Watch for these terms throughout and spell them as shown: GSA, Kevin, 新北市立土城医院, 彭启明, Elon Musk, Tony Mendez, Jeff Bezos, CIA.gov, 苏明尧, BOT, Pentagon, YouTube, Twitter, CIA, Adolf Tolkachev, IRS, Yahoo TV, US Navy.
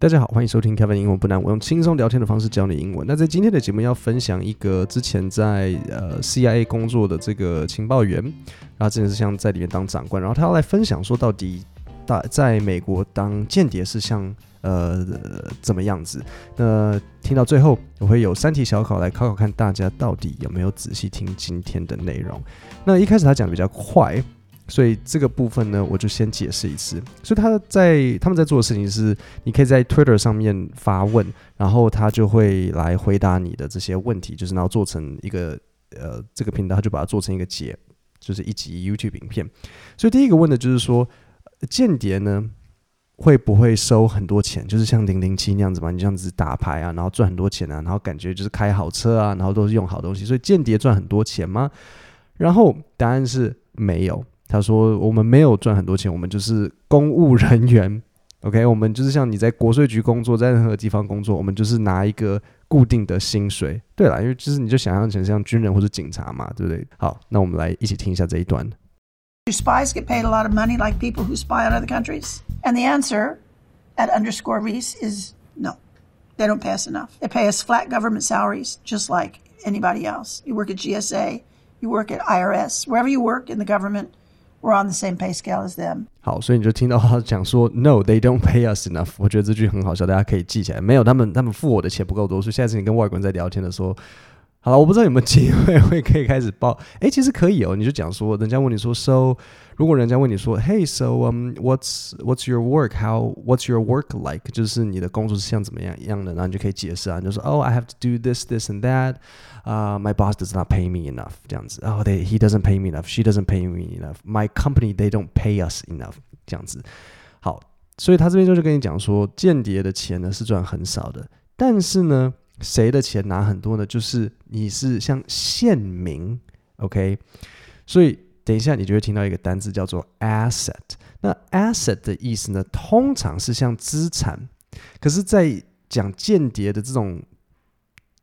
大家好，欢迎收听 Kevin 英文不难，我用轻松聊天的方式教你英文。那在今天的节目要分享一个之前在CIA 工作的这个情报员，然后之前是像在里面当长官，然后他要来分享说到底在美国当间谍是像怎么样子。那听到最后我会有三题小考来考考看大家到底有没有仔细听今天的内容。那一开始他讲的比较快，所以这个部分呢，我就先解释一次。所以他们在做的事情是，你可以在 Twitter 上面发问，然后他就会来回答你的这些问题，就是然后做成一个这个频道，他就把它做成一个节，就是一集 YouTube 影片。所以第一个问的就是说，间谍呢会不会收很多钱？就是像007那样子嘛，你这样子打牌啊，然后赚很多钱啊，然后感觉就是开好车啊，然后都是用好东西，所以间谍赚很多钱吗？然后答案是没有。他说我们没有赚很多钱，我们就是公务人员 OK， 我们就是像你在国税局工作，在任何地方工作，我们就是拿一个固定的薪水。对啦，因为就是你就想象成像军人或是警察嘛，对不对？好，那我们来一起听一下这一段。Do spies get paid a lot of money like people who spy on other countries? And the answer at underscore Reese is no. They don't pay us enough. They pay us flat government salaries just like anybody else. You work at GSA, you work at IRS, wherever you work in the government,We're on the same pay scale as them. 好，所以你就听到他讲说 No, they don't pay us enough. 我觉得这句很好笑，大家可以记起来。没有，他们付我的钱不够多，所以下次你跟外国人在聊天的时候，好了，我不知道有没有机会可以开始报。其实可以哦，你就讲说，人家问你说 So， 如果人家问你说 Hey, so what's your work? What's your work like? 就是你的工作是像怎么样一样的，然后你就可以解释啊，你就说 Oh, I have to do this, this and that.My boss does not pay me enough. 这样子 Oh, he doesn't pay me enough. She doesn't pay me enough. My company, they don't pay us enough. 这样子。好，所以他这边就是跟你讲说，间谍的钱呢是赚很少的，但是呢，谁的钱拿很多呢？就是你是像县民 ，OK？ 所以等一下你就会听到一个单字叫做 asset。那 asset 的意思呢，通常是像资产，可是，在讲间谍的这种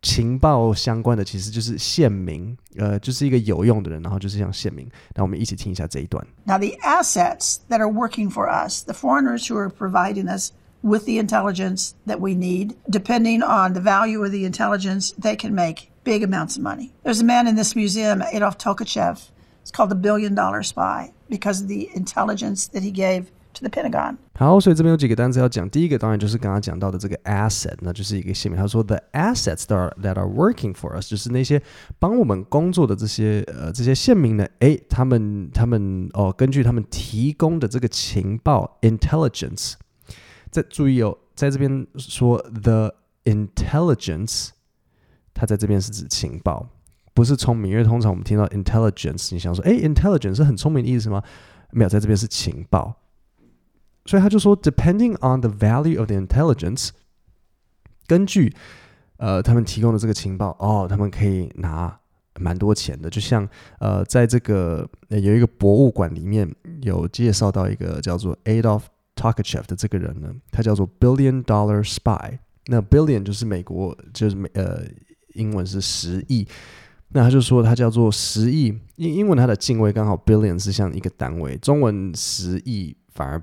情报相关的，其实就是县民，就是一个有用的人，然后就是像县民。那我们一起听一下这一段。Now the assets that are working for us, the foreigners who are providing us.with the intelligence that we need. Depending on the value of the intelligence, they can make big amounts of money. There's a man in this museum, Adolf Tolkachev. It's called the billion-dollar spy because of the intelligence that he gave to the Pentagon. 好，所以这边有几个单词要讲。第一个当然就是刚刚讲到的这个 asset， 那就是一个姓名。他说 the assets that are working for us， 就是那些帮我们工作的这些姓名呢，他们哦，根据他们提供的这个情报 intelligence。注意哦，在这边说 the intelligence， 它在这边是指情报，不是聪明，因为通常我们听到 intelligence， 你想说intelligence 是很聪明的意思吗？没有，在这边是情报。所以他就说 depending on the value of the intelligence， 根据他们提供的这个情报，他们可以拿蛮多钱的。就像在这个有一个博物馆里面有介绍到一个叫做 Adolf Tolkachev 的这个人呢，他叫做 Billion Dollar Spy。那 Billion 就是美国，就是英文是10亿。那他就说他叫做10亿，英文他的敬畏刚好 Billion 是像一个单位，中文10亿反而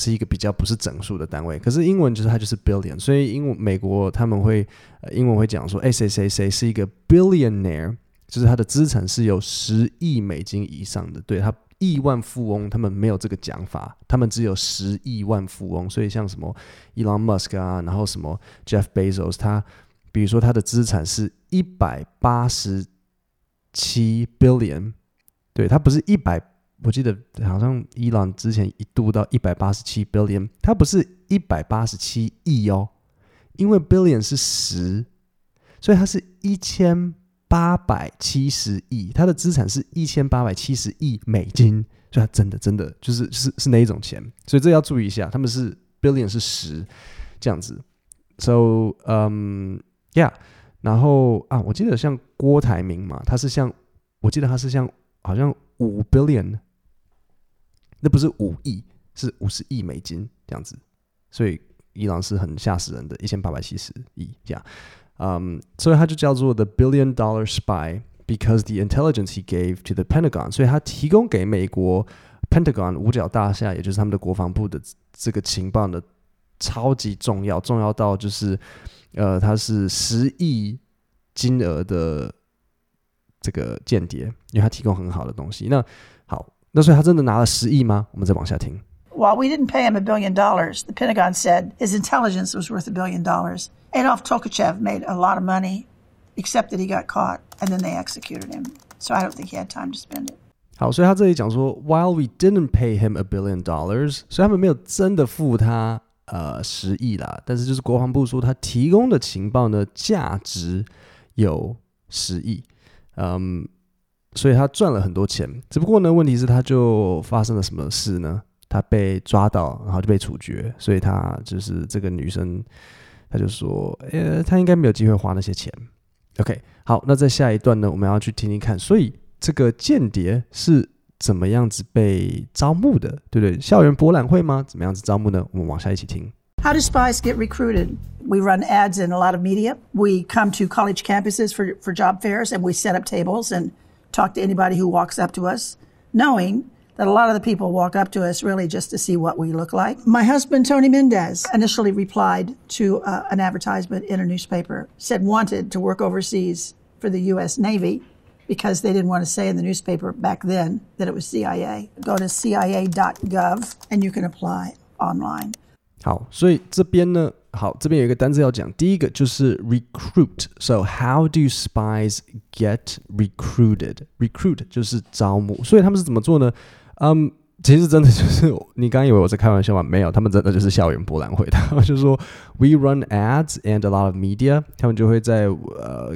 是一个比较不是整数的单位，可是英文就是它就是 Billion， 所以美国他们会英文会讲说，谁谁谁是一个 Billionaire， 就是他的资产是有10亿美金以上的，对他。亿万富翁他们没有这个讲法，他们只有10亿万富翁。所以像什么 Elon Musk 啊，然后什么 Jeff Bezos， 他比如说他的资产是187 billion， 对，他不是100，我记得好像 Elon 之前一度到187 billion， 他不是187亿哦，因为 billion 是10，所以他是1870亿，他的资产是1870亿美金，所以他真的就是那一种钱，所以这要注意一下，他们是 billion 是10这样子。So yeah， 然后啊，我记得像郭台铭嘛，我记得他是像好像5 billion， 那不是5亿，是50亿美金这样子，所以伊朗是很吓死人的，1870亿这样。所以他就叫做 The Billion Dollar Spy because the intelligence he gave to the Pentagon， 所以他提供给美国 Pentagon 五角大厦，也就是他们的国防部的这个情报呢，超级重要，重要到就是他是10亿金额的这个间谍，因为他提供很好的东西。那好，那所以他真的拿了10亿吗？我们再往下听。While we didn't pay him $1 billion, the Pentagon said his intelligence was worth $1 billion. Adolf Tolkachev made a lot of money, except that he got caught, and then they executed him. So I don't think he had time to spend it.好，所以他这里讲说 ，While we didn't pay him $1 billion， 所以他们没有真的付他10亿啦。但是就是国防部说他提供的情报呢，价值有10亿，所以他赚了很多钱。只不过呢，问题是他就发生了什么事呢？他被抓到，然后就被处决。所以他就是这个女生，她就说，她应该没有机会花那些钱。OK， 好，那在下一段呢，我们要去听听看。所以。这个间谍是怎么样子被招募的，对不对？校园博览会吗？怎么样子招募呢？我们往下一起听。How do spies get recruited? We run ads in a lot of media. We come to college campuses for job fairs, and we set up tables and talk to anybody who walks up to us, knowing that a lot of the people walk up to us really just to see what we look like. My husband, Tony Mendez, initially replied to an advertisement in a newspaper, said wanted to work overseas for the US Navy.Because they didn't want to say in the newspaper back then that it was CIA. Go to CIA.gov and you can apply online. 好，所以这边呢，好，这边有一个单字要讲。第一个就是 recruit. So how do spies get recruited? Recruit 就是招募，所以他们是怎么做呢？其实真的就是你刚以为我在开玩笑吗？没有，他们真的就是校园博览会。他们就说 We run ads and a lot of media， 他们就会在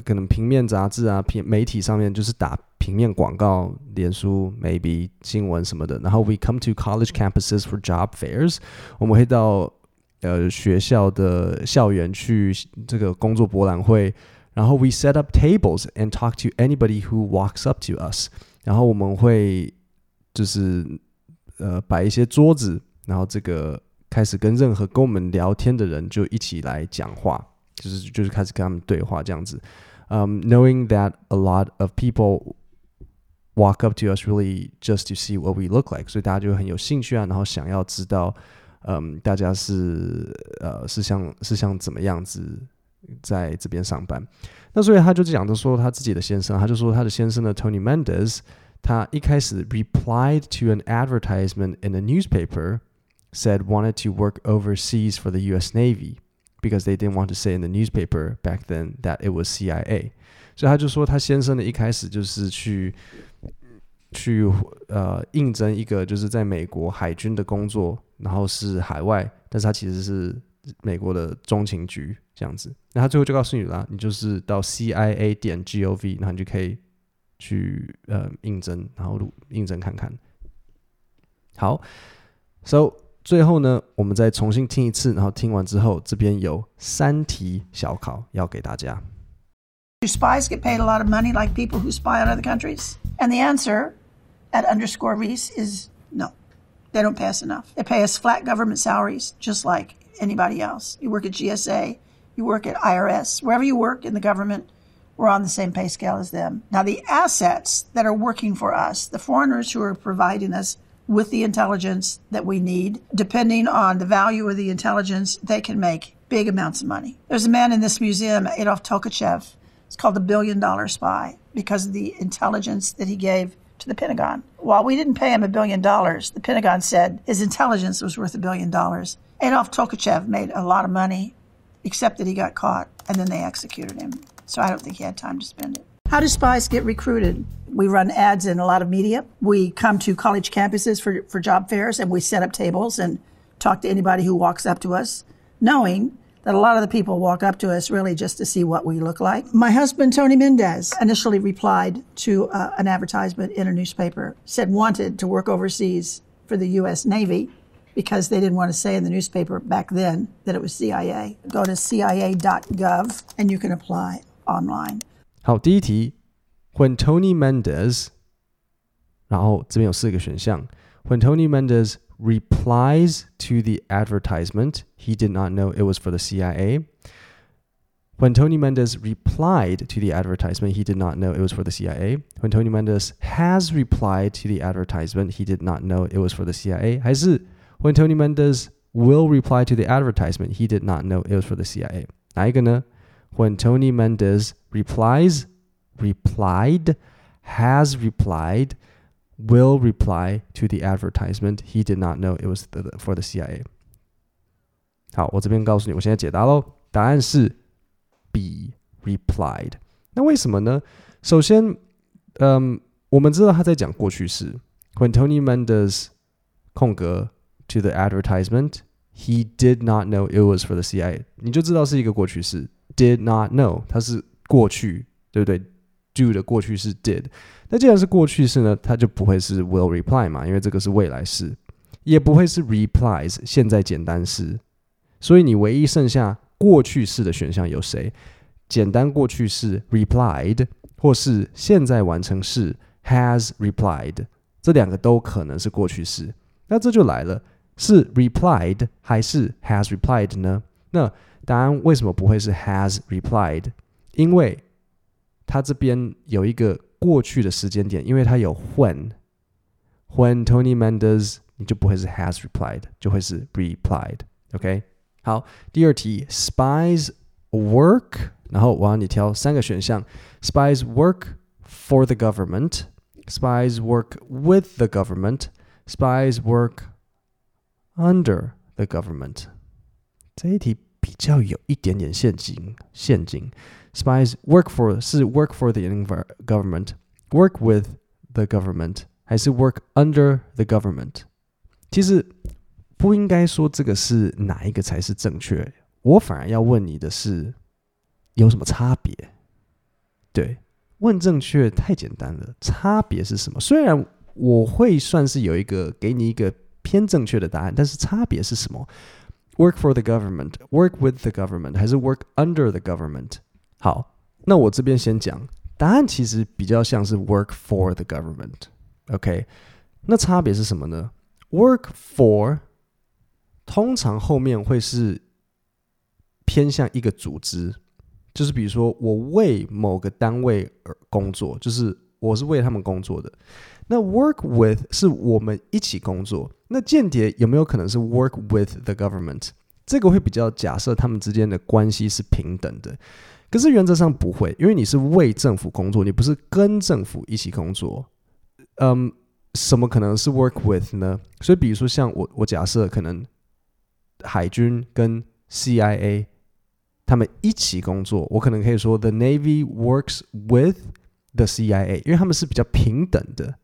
可能平面杂志啊、媒体上面就是打平面广告、脸书 maybe 新闻什么的。然后 We come to college campuses for job fairs， 我们会到学校的校园去这个工作博览会。然后 We set up tables and talk to anybody who walks up to us， 然后我们会就是摆一些桌子，然后这个开始跟任何跟我们聊天的人就一起来讲话，就是开始跟他们对话这样子。Knowing that a lot of people walk up to us really just to see what we look like， 所以大家就很有兴趣啊，然后想要知道，大家是像怎么样子在这边上班。那所以他就讲的说他自己的先生，他就说他的先生呢 Tony Mendez。他一开始 replied to an advertisement in a newspaper, said wanted to work overseas for the US Navy because they didn't want to say in the newspaper back then that it was CIA. 所以他就说他先生的一开始就是去应征一个就是在美国海军的工作，然后是海外，但是他其实是美国的中情局这样子。那他最后就告诉你啦，你就是到 CIA.gov， 然后你就可以去应征，然后应征看看。好 ，So 最后呢，我们再重新听一次，然后听完之后，这边有3题小考要给大家。Do spies get paid a lot of money like people who spy on other countries? And the answer at underscore Reese is no. They don't pay us enough. They pay us flat government salaries, just like anybody else. You work at GSA, you work at IRS, wherever you work in the government.We're on the same pay scale as them. Now, the assets that are working for us, the foreigners who are providing us with the intelligence that we need, depending on the value of the intelligence, they can make big amounts of money. There's a man in this museum, Adolf Tolkachev. It's called the $1 billion spy because of the intelligence that he gave to the Pentagon. While we didn't pay him $1 billion, the Pentagon said his intelligence was worth $1 billion. Adolf Tolkachev made a lot of money, except that he got caught, and then they executed him.So I don't think he had time to spend it. How do spies get recruited? We run ads in a lot of media. We come to college campuses for job fairs, and we set up tables and talk to anybody who walks up to us, knowing that a lot of the people walk up to us really just to see what we look like. My husband, Tony Mendez, initially replied to an advertisement in a newspaper, said wanted to work overseas for the U.S. Navy because they didn't want to say in the newspaper back then that it was CIA. Go to CIA.gov, and you can apply.Online. 好，第一题 When Tony Mendez 然后这边有4个选项 When Tony Mendez replies to the advertisement he did not know it was for the CIA When Tony Mendez replied to the advertisement he did not know it was for the CIA When Tony Mendez has replied to the advertisement he did not know it was for the CIA 还是 When Tony Mendez will reply to the advertisement. He did not know it was for the CIA. 哪一个呢？ When Tony Mendez replied, has replied, will reply to the advertisement. He did not know it was for the CIA. 好，我这边告诉你，我现在解答咯。答案是 B, replied. 那为什么呢？首先，我们知道他在讲过去式。When Tony Mendez 空格 to the advertisement, he did not know it was for the CIA. 你就知道是一个过去式。Did not know, 它是过去，对不对？ Do 的过去式 did。那既然是过去式呢，它就不会是 will reply 嘛，因为这个是未来式，也不会是 replies 现在简单式。所以你唯一剩下过去式的选项有谁？简单过去式 replied， 或是现在完成式 has replied， 这两个都可能是过去式。那这就来了，是 replied 还是 has replied 呢？那答案为什么不会是 has replied？ 因为它这边有一个过去的时间点，因为它有 when Tony Mendez， 你就不会是 has replied， 就会是 replied。OK， 好，第二题 ，spies work， 然后我让你挑三个选项 ：spies work for the government， spies work with the government， spies work under the government。这一题比较有一点点陷阱。Spies work for 是 work for the government, work with the government， 还是 work under the government？ 其实不应该说这个是哪一个才是正确，我反而要问你的是有什么差别？对，问正确太简单了，差别是什么？虽然我会算是有一个给你一个偏正确的答案，但是差别是什么？Work for the government, work with the government, 还是 work under the government? 好，那我这边先讲，答案其实比较像是 work for the government. OK， 那差别是什么呢？ Work for 通常后面会是偏向一个组织，就是比如说我为某个单位而工作，就是我是为他们工作的。那 work with 是我们一起工作。那间谍有没有可能是 work with the government？ 这个会比较假设他们之间的关系是平等的，可是原则上不会，因为你是为政府工作，你不是跟政府一起工作。什么可能是 work with 呢？所以比如说像我假设可能海军跟 CIA 他们一起工作，我可能可以说 the Navy works with the CIA， 因为他们是比较平等的。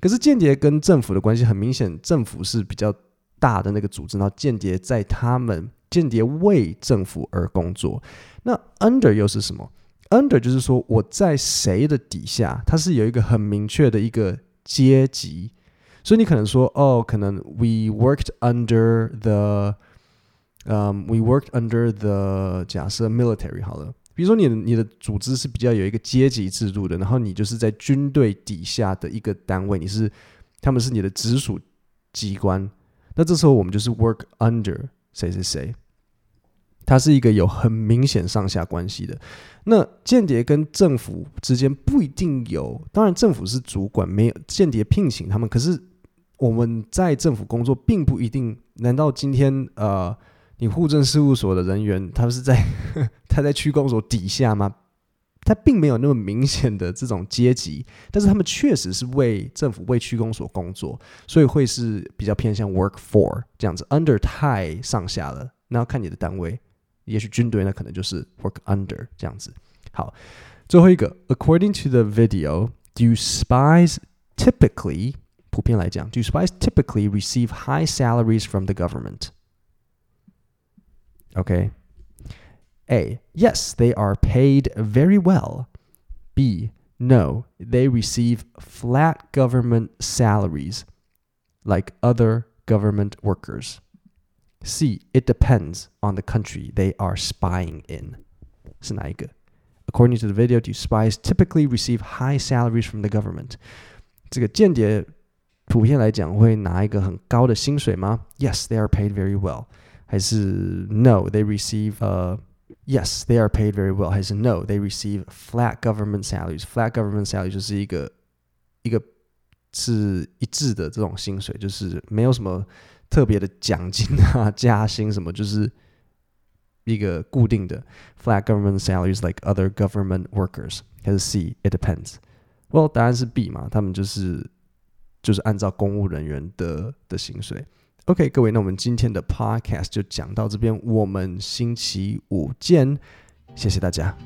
可是间谍跟政府的关系很明显，政府是比较大的那个组织，然后间谍为政府而工作。那 under 又是什么？ under 就是说我在谁的底下，它是有一个很明确的一个阶级，所以你可能说哦，可能 we worked under the 假设 military 好了。比如说你的组织是比较有一个阶级制度的，然后你就是在军队底下的一个单位，他们是你的直属机关，那这时候我们就是 work under 谁谁谁，它是一个有很明显上下关系的。那间谍跟政府之间不一定有，当然政府是主管，没有间谍聘请他们，可是我们在政府工作并不一定。难道今天你户政事务所的人员他在区公所底下吗？他并没有那么明显的这种阶级，但是他们确实是为政府为区公所工作，所以会是比较偏向 work for 这样子。 under 太上下了，那要看你的单位，也许军队那可能就是 work under 这样子。好，最后一个 According to the video, do spies typically 普遍来讲 do spies typically receive high salaries from the government?Okay. A. Yes, they are paid very well. B. No, they receive flat government salaries like other government workers. C. It depends on the country they are spying in. 是哪一个？ According to the video, do spies typically receive high salaries from the government? 这个间谍普遍来讲会拿一个很高的薪水吗？ Yes, they are paid very well.还是 no, they receive yes, they are paid very well. 还是 no, they receive flat government salaries. Flat government salaries 就是一个是一致的这种薪水，就是没有什么特别的奖金啊、加薪什么，就是一个固定的 flat government salaries like other government workers， 还是 C it depends。 Well 答案是 B 嘛，他们就是按照公务人员的薪水。 OK 各位，那我们今天的 podcast 就讲到这边，我们星期五见，谢谢大家。